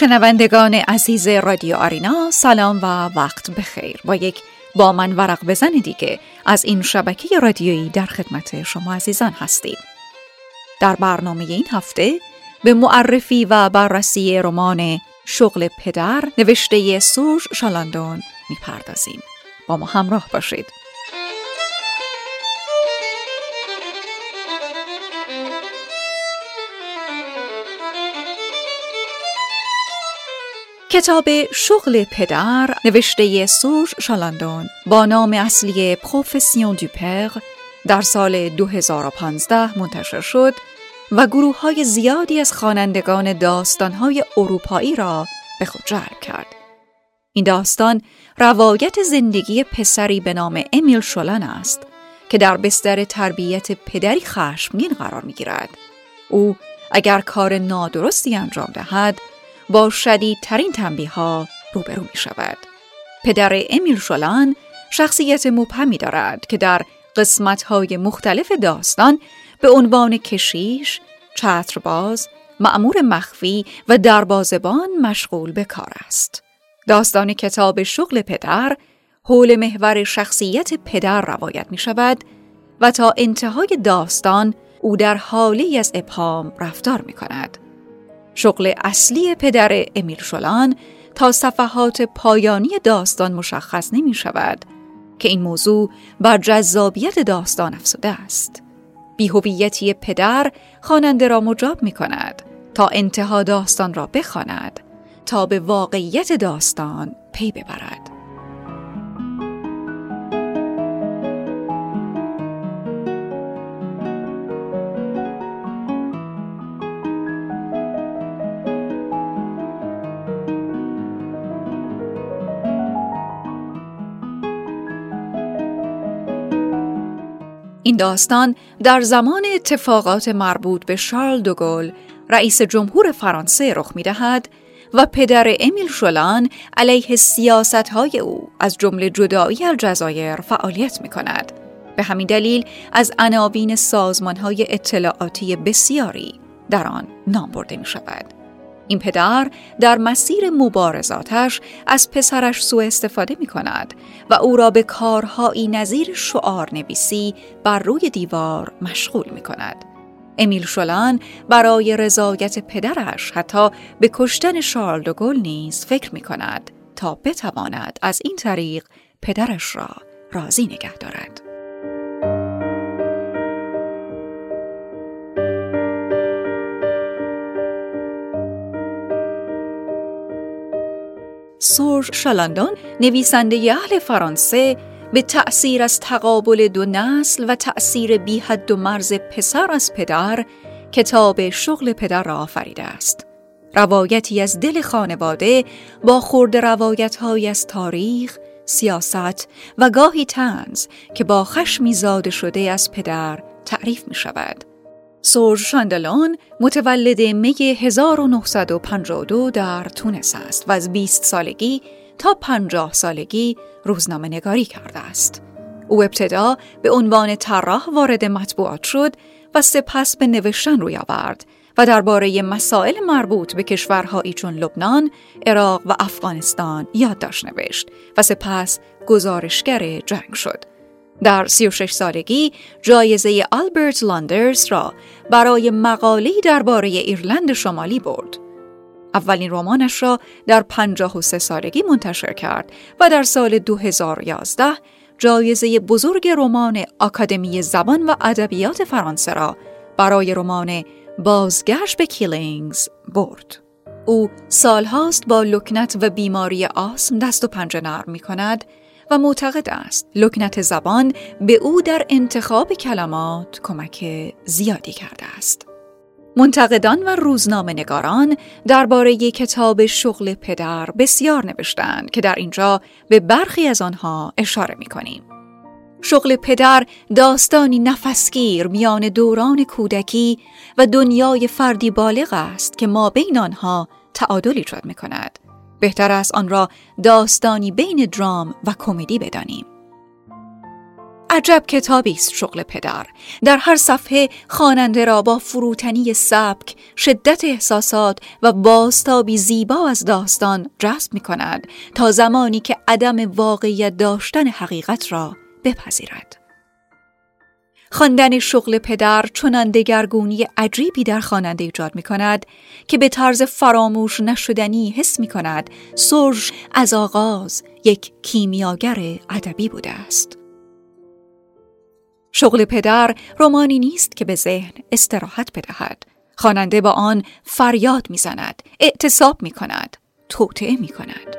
شنوندگان عزیز رادیو آرینا، سلام و وقت بخیر. با یک با من ورق بزن دیگه از این شبکه رادیویی در خدمت شما عزیزان هستیم. در برنامه این هفته به معرفی و بررسی رمان شغل پدر نوشته سرژ شالاندون میپردازیم. با ما همراه باشید. کتاب شغل پدر نوشته سرژ شالاندون با نام اصلی profession du père در سال 2015 منتشر شد و گروه‌های زیادی از خوانندگان داستان‌های اروپایی را به خود جلب کرد. این داستان روایت زندگی پسری به نام امیل شلان است که در بستر تربیت پدری خشمگین قرار می‌گیرد. او اگر کار نادرستی انجام دهد، با شدیدترین تنبیه‌ها روبرو می‌شود. پدر امیل شلان شخصیت مبهمی دارد که در قسمت‌های مختلف داستان به عنوان کشیش، چترباز، مأمور مخفی و دروازه‌بان مشغول به کار است. داستان کتاب شغل پدر حول محور شخصیت پدر روایت می‌شود و تا انتهای داستان او در حالی از ابهام رفتار می‌کند. شغل اصلی پدر امیل شلان تا صفحات پایانی داستان مشخص نمی شود که این موضوع بر جذابیت داستان افزوده است. بی‌هویتی پدر خواننده را مجاب می کند تا انتها داستان را بخواند تا به واقعیت داستان پی ببرد. این داستان در زمان اتفاقات مربوط به شارل دوگل، رئیس جمهور فرانسه، رخ می‌دهد و پدر امیل شلان علیه سیاست‌های او از جمله جدایی الجزایر فعالیت می‌کند. به همین دلیل از عناوین سازمان‌های اطلاعاتی بسیاری در آن نام برده می‌شود. این پدر در مسیر مبارزاتش از پسرش سوء استفاده می کند و او را به کارهایی نظیر شعار نویسی بر روی دیوار مشغول می کند. امیل شلان برای رضایت پدرش حتی به کشتن شارل دوگل نیز فکر می کند تا بتواند از این طریق پدرش را راضی نگه دارد. سرژ شالاندون، نویسنده اهل فرانسه، به تأثیر از تقابل دو نسل و تأثیر بی حد و مرز پسر از پدر کتاب شغل پدر را آفریده است. روایتی از دل خانواده با خرد روایت‌های از تاریخ، سیاست و گاهی طنز که با خشمی زاده شده از پدر تعریف می شود. سرژ شالاندون متولد می 1952 در تونس است و از 20 سالگی تا 50 سالگی روزنامه نگاری کرده است. او ابتدا به عنوان طراح وارد مطبوعات شد و سپس به نوشتن روی آورد و درباره مسائل مربوط به کشورهایی چون لبنان، عراق و افغانستان یادداشت نوشت و سپس گزارشگر جنگ شد. در 36 سالگی جایزه آلبرت لاندرز را برای مقاله‌ای درباره ایرلند شمالی برد. اولین رمانش را در 53 سالگی منتشر کرد و در سال 2011 جایزه بزرگ رمان آکادمی زبان و ادبیات فرانسه را برای رمان بازگشت به کیلینگز برد. او سالهاست با لکنت و بیماری آسم دست و پنجه نرم می‌کند و معتقد است لکنت زبان به او در انتخاب کلمات کمک زیادی کرده است. منتقدان و روزنامه نگاران درباره کتاب شغل پدر بسیار نوشتند که در اینجا به برخی از آنها اشاره می‌کنیم. شغل پدر داستانی نفسگیر میان دوران کودکی و دنیای فردی بالغ است که مابین آنها تعادل ایجاد می‌کند. بهتر است آن را داستانی بین درام و کمدی بدانیم. عجب کتابی است شغل پدر. در هر صفحه خواننده را با فروتنی سبک، شدت احساسات و بازتابی زیبا از داستان جذب می‌کند تا زمانی که عدم واقعیت داشتن حقیقت را بپذیرد. خواندن شغل پدر چنان دگرگونی عجیبی در خواننده ایجاد می‌کند که به طرز فراموش نشدنی حس می‌کند سرژ از آغاز یک کیمیاگر ادبی بوده است. شغل پدر رمانی نیست که به ذهن استراحت بدهد. خواننده با آن فریاد می‌زند، اعتصاب می‌کند، توطئه می‌کند.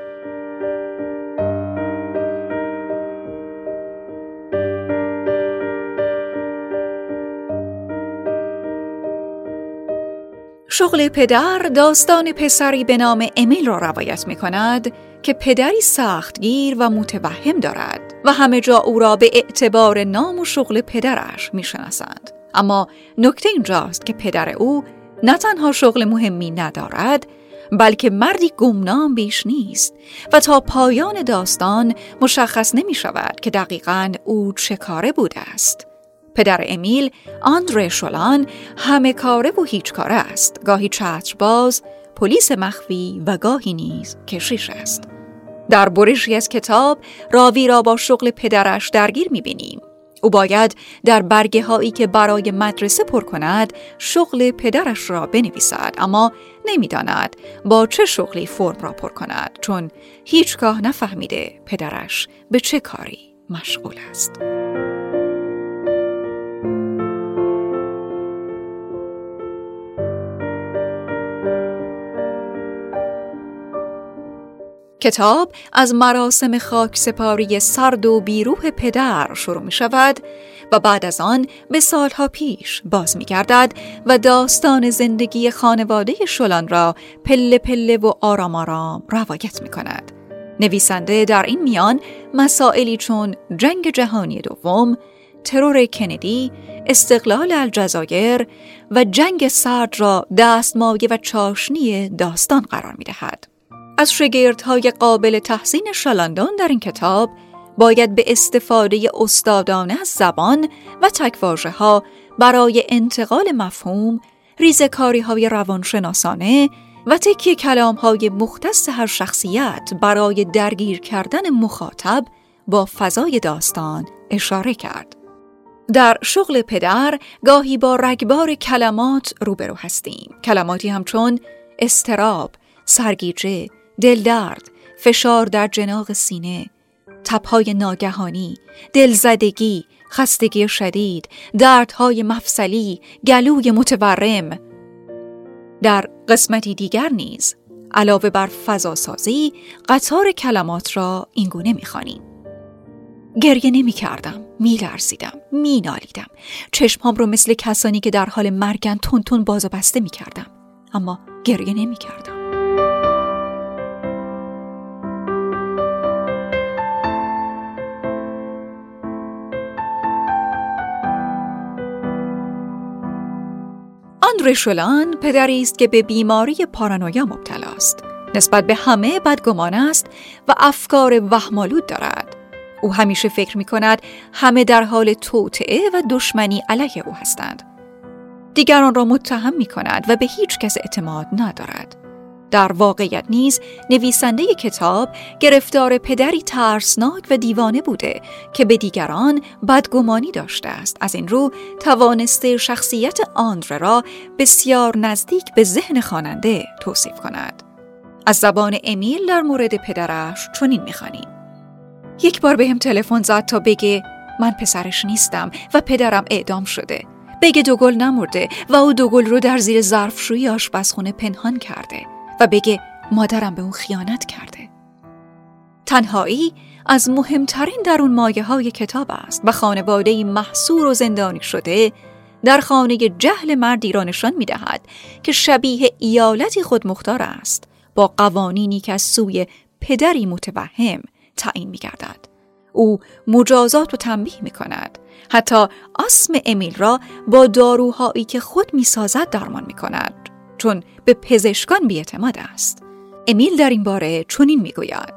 شغل پدر داستان پسری به نام امیل را روایت می‌کند که پدری سختگیر و متوهم دارد و همه جا او را به اعتبار نام و شغل پدرش می‌شناسند. اما نکته اینجاست که پدر او نه تنها شغل مهمی ندارد، بلکه مردی گمنام بیش نیست و تا پایان داستان مشخص نمی‌شود که دقیقاً او چه کاره بوده است. پدر امیل، آندره شلان، همه کاره و هیچ کاره است. گاهی چترباز، پلیس مخفی و گاهی نیز کشیش است. در برشی از کتاب راوی را با شغل پدرش درگیر می‌بینیم. او باید در برگه‌هایی که برای مدرسه پر کند شغل پدرش را بنویسد، اما نمی‌داند با چه شغلی فرم را پر کند، چون هیچگاه نفهمیده پدرش به چه کاری مشغول است. کتاب از مراسم خاکسپاری سرد و بیروح پدر شروع می شود و بعد از آن به سالها پیش باز می گردد و داستان زندگی خانواده شلان را پله پله و آرام آرام روایت می کند. نویسنده در این میان مسائلی چون جنگ جهانی دوم، ترور کندی، استقلال الجزایر و جنگ سرد را دستمایه و چاشنی داستان قرار می دهد. از شگردهای قابل تحسین شالاندون در این کتاب باید به استفاده استادانه از زبان و تک‌واژه‌ها برای انتقال مفهوم، ریزه‌کاری‌های روانشناسانه و تکیه کلام‌های مختص هر شخصیت برای درگیر کردن مخاطب با فضای داستان اشاره کرد. در شغل پدر گاهی با رگبار کلمات روبرو هستیم. کلماتی همچون اضطراب، سرگیجه، دلدرد، فشار در جناغ سینه، تپهای ناگهانی، دلزدگی، خستگی شدید، دردهای مفصلی، گلوی متورم. در قسمتی دیگر نیز، علاوه بر فضاسازی، قطار کلمات را اینگونه می‌خوانیم. گریه نمی‌کردم، می‌لرزیدم، می‌نالیدم. چشمام رو مثل کسانی که در حال مرگن تونتون باز و بسته می‌کردم، اما گریه نمی‌کردم. آندره شلان پدری است که به بیماری پارانویا مبتلا است. نسبت به همه بدگمان است و افکار وهم‌آلود دارد. او همیشه فکر می‌کند همه در حال توطئه و دشمنی علیه او هستند. دیگران را متهم می‌کند و به هیچ کس اعتماد ندارد. در واقعیت نیز نویسنده کتاب گرفتار پدری ترسناک و دیوانه بوده که به دیگران بدگمانی داشته است. از این رو توانسته شخصیت آندره را بسیار نزدیک به ذهن خواننده توصیف کند. از زبان امیل در مورد پدرش چنین می‌خوانیم: یک بار به هم تلفن زد تا بگه من پسرش نیستم و پدرم اعدام شده. بگه دوگل نمرده و او دوگل رو در زیر ظرفشویی آشپزخونه پنهان کرده و بگه مادرم به اون خیانت کرده. تنهایی از مهمترین درون مایه های کتاب است و خانواده محصور و زندانی شده در خانه جهل مردی را نشان می دهد که شبیه ایالتی خودمختار است با قوانینی که از سوی پدری متوهم تعیین می گردد. او مجازات و تنبیه می کند. حتی آسم امیل را با داروهایی که خود می سازد درمان می کند، چون به پزشکان بی‌اعتماد است. امیل در این باره چنین میگوید: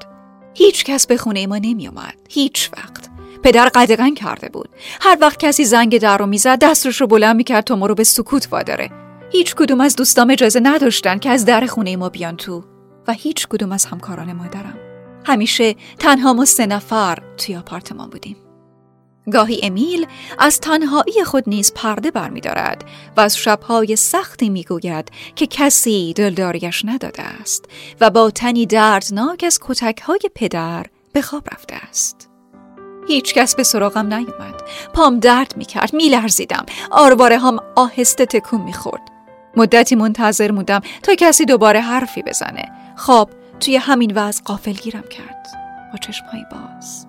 هیچ کس به خونه ما نمی آمد، هیچ وقت. پدر قدغن کرده بود. هر وقت کسی زنگ در رو میزد دستش رو بلند میکرد تا ما رو به سکوت واداره. هیچ کدوم از دوستام اجازه نداشتن که از در خونه ما بیان تو و هیچ کدوم از همکاران مادرم. همیشه تنها ما 3 نفر توی آپارتمان بودیم. گاهی امیل از تنهایی خود نیز پرده برمی‌دارد و از شب‌های سختی می‌گوید که کسی دلداریش نداده است و با تنی دردناک از کتک‌های پدر به خواب رفته است. هیچ کس به سراغم نیامد. پام درد می‌کرد، می‌لرزیدم، آرواره‌هام آهسته تکون می‌خورد. مدتی منتظر موندم تا کسی دوباره حرفی بزنه. خواب توی همین وضع غافلگیرم کرد. با چشم‌های باز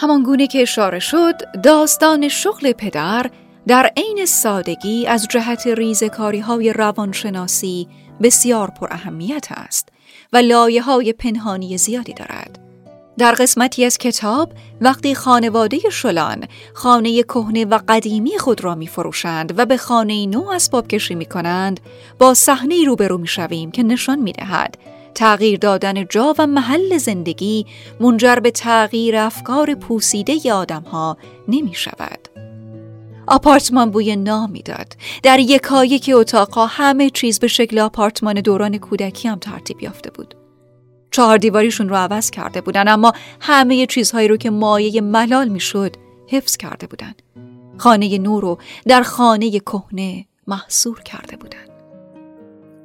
همانگونه که اشاره شد، داستان شغل پدر در عین سادگی از جهت ریزه‌کاری‌های روانشناسی بسیار پر اهمیت است و لایه‌های پنهانی زیادی دارد. در قسمتی از کتاب، وقتی خانواده شلان خانه کهنه و قدیمی خود را می‌فروشند و به خانه نو اسباب کشی می‌کنند، با صحنه‌ای روبرو می‌شویم که نشان می‌دهد تغییر دادن جا و محل زندگی منجر به تغییر افکار پوسیده ی آدم ها نمی شود. آپارتمان بوی نامی داد. در یکایک اتاقا همه چیز به شکل آپارتمان دوران کودکی هم ترتیب یافته بود. 4 دیواریشون رو عوض کرده بودن، اما همه چیزهایی رو که مایه ملال می شد حفظ کرده بودن. خانه نو رو در خانه کهنه محصور کرده بودن.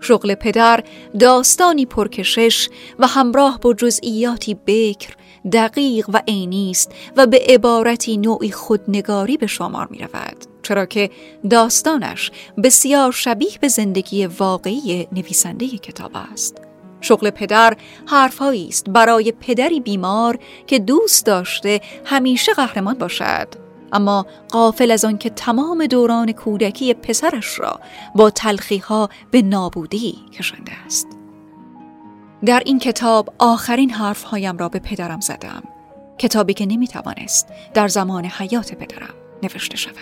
شغل پدر داستانی پرکشش و همراه با جزئیاتی بکر، دقیق و عینی است و به عبارتی نوعی خودنگاری به شمار می رود، چرا که داستانش بسیار شبیه به زندگی واقعی نویسنده کتاب است. شغل پدر حرفهایی است برای پدری بیمار که دوست داشته همیشه قهرمان باشد، اما غافل از آن که تمام دوران کودکی پسرش را با تلخی‌ها به نابودی کشانده است. در این کتاب آخرین حرف‌هایم را به پدرم زدم. کتابی که نمی‌توانست در زمان حیات پدرم نوشته شود.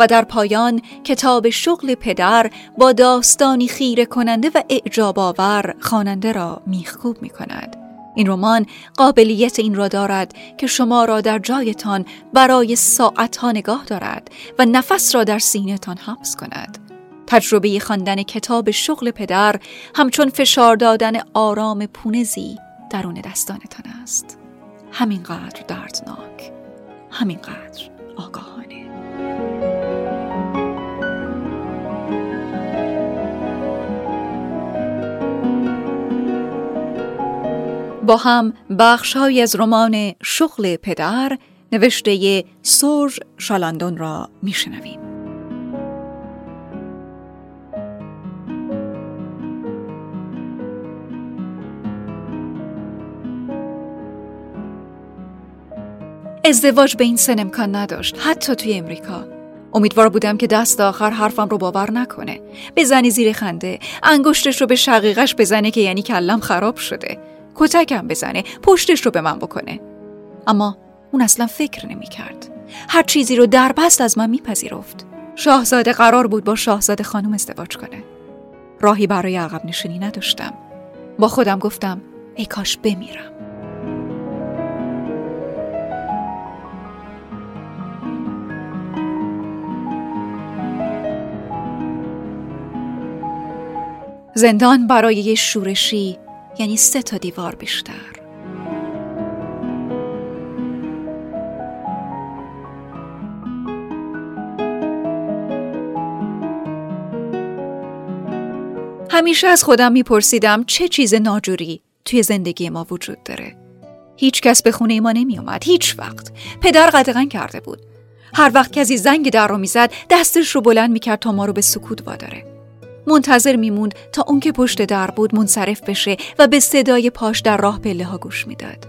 و در پایان کتاب شغل پدر با داستانی خیره کننده و اعجاب آور خواننده را میخکوب می‌کند. این رمان قابلیت این را دارد که شما را در جایتان برای ساعت‌ها نگاه دارد و نفس را در سینه‌تان حبس کند. تجربه خواندن کتاب شغل پدر همچون فشار دادن آرام پونزی درون دستانتان است. همینقدر دردناک، همینقدر آگاهانه. با هم بخش‌هایی از رمان شغل پدر نوشته سرژ شالاندون را می‌شنویم. ازدواج به این سن امکان نداشت، حتی توی امریکا. امیدوار بودم که دست آخر حرفم رو باور نکنه، بزنه زیر خنده، انگشتش رو به شقیقش بزنه که یعنی کلم خراب شده، کتکم بزنه، پشتش رو به من بکنه. اما اون اصلا فکر نمی کرد. هر چیزی رو دربست از من می پذیرفت. شاهزاده قرار بود با شاهزاده خانم ازدواج کنه. راهی برای عقب نشینی نداشتم. با خودم گفتم ای کاش بمیرم. زندان برای یه شورشی یعنی 3 تا دیوار بیشتر. همیشه از خودم میپرسیدم چه چیز ناجوری توی زندگی ما وجود داره. هیچ کس به خونه ما نمی اومد، هیچ وقت. پدر قدغن کرده بود. هر وقت کسی زنگ در رو میزد دستش رو بلند میکرد تا ما رو به سکوت واداره. منتظر میموند تا اون که پشت در بود منصرف بشه و به صدای پاش در راه پله ها گوش میداد.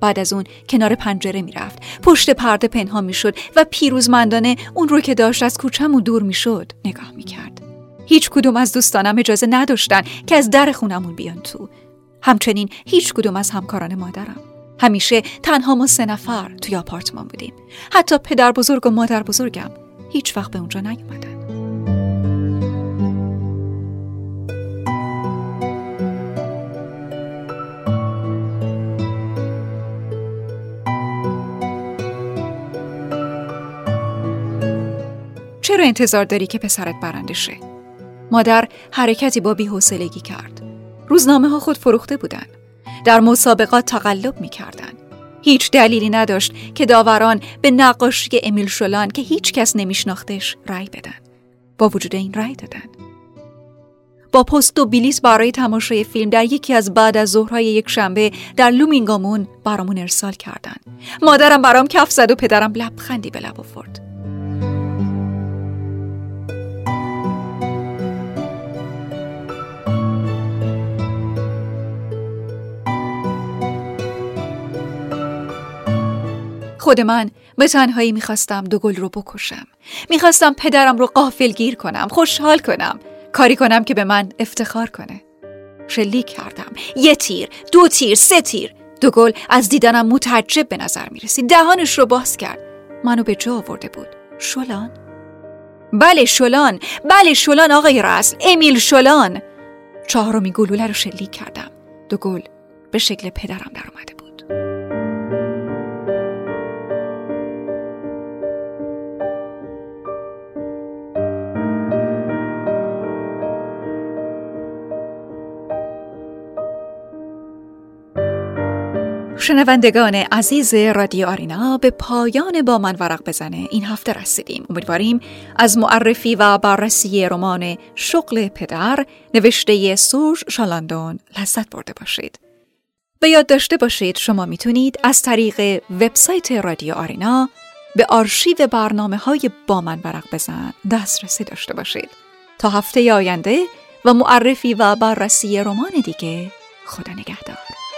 بعد از اون کنار پنجره میرفت، پشت پرده پنهان میشد و پیروزمندانه اون رو که داشت از کوچه‌مون دور میشد نگاه میکرد. هیچ کدوم از دوستانم اجازه نداشتن که از در خونمون بیان تو. همچنین هیچ کدوم از همکاران مادرم. همیشه تنها ما 3 نفر توی آپارتمان بودیم. حتی پدر بزرگ و مادر بزرگم هیچ وقت به اونجا نیومدن. چرا انتظار داری که پسرت برنده شه؟ مادر حرکتی با بی‌حوصلگی کرد. روزنامه ها خود فروخته بودن. در مسابقات تقلب می کردن. هیچ دلیلی نداشت که داوران به نقاشی امیل شلان که هیچ کس نمی شناختش رأی بدن. با وجود این رأی دادن. با پست و بلیط برای تماشای فیلم در یکی از بعد از ظهرهای یک شنبه در لومینگامون برامون ارسال کردن. مادرم برام کف زد و پدرم لبخندی به لب آورد. خود من به تنهایی میخواستم دوگل رو بکشم. میخواستم پدرم رو غافلگیر کنم، خوشحال کنم. کاری کنم که به من افتخار کنه. شلیک کردم. 1 تیر، 2 تیر، 3 تیر. دوگل از دیدنم متعجب به نظر میرسید. دهانش رو باز کرد. منو به جا آورده بود. شلان؟ بله شلان. بله شلان آقای رسل. امیل شلان. 4th گلوله رو شلیک کردم. دوگل به شکل پدرم در اومده بود. شنوندگان عزیز رادیو آرینا، به پایان با من ورق بزنه این هفته رسیدیم. امیدواریم از معرفی و بررسی رمان شغل پدر نوشته سرژ شالاندون لذت برده باشید. به یاد داشته باشید شما میتونید از طریق وبسایت رادیو آرینا به آرشیو برنامه‌های با من ورق بزن دسترسی داشته باشید. تا هفته آینده و معرفی و بررسی رمان دیگه، خدا نگهدار.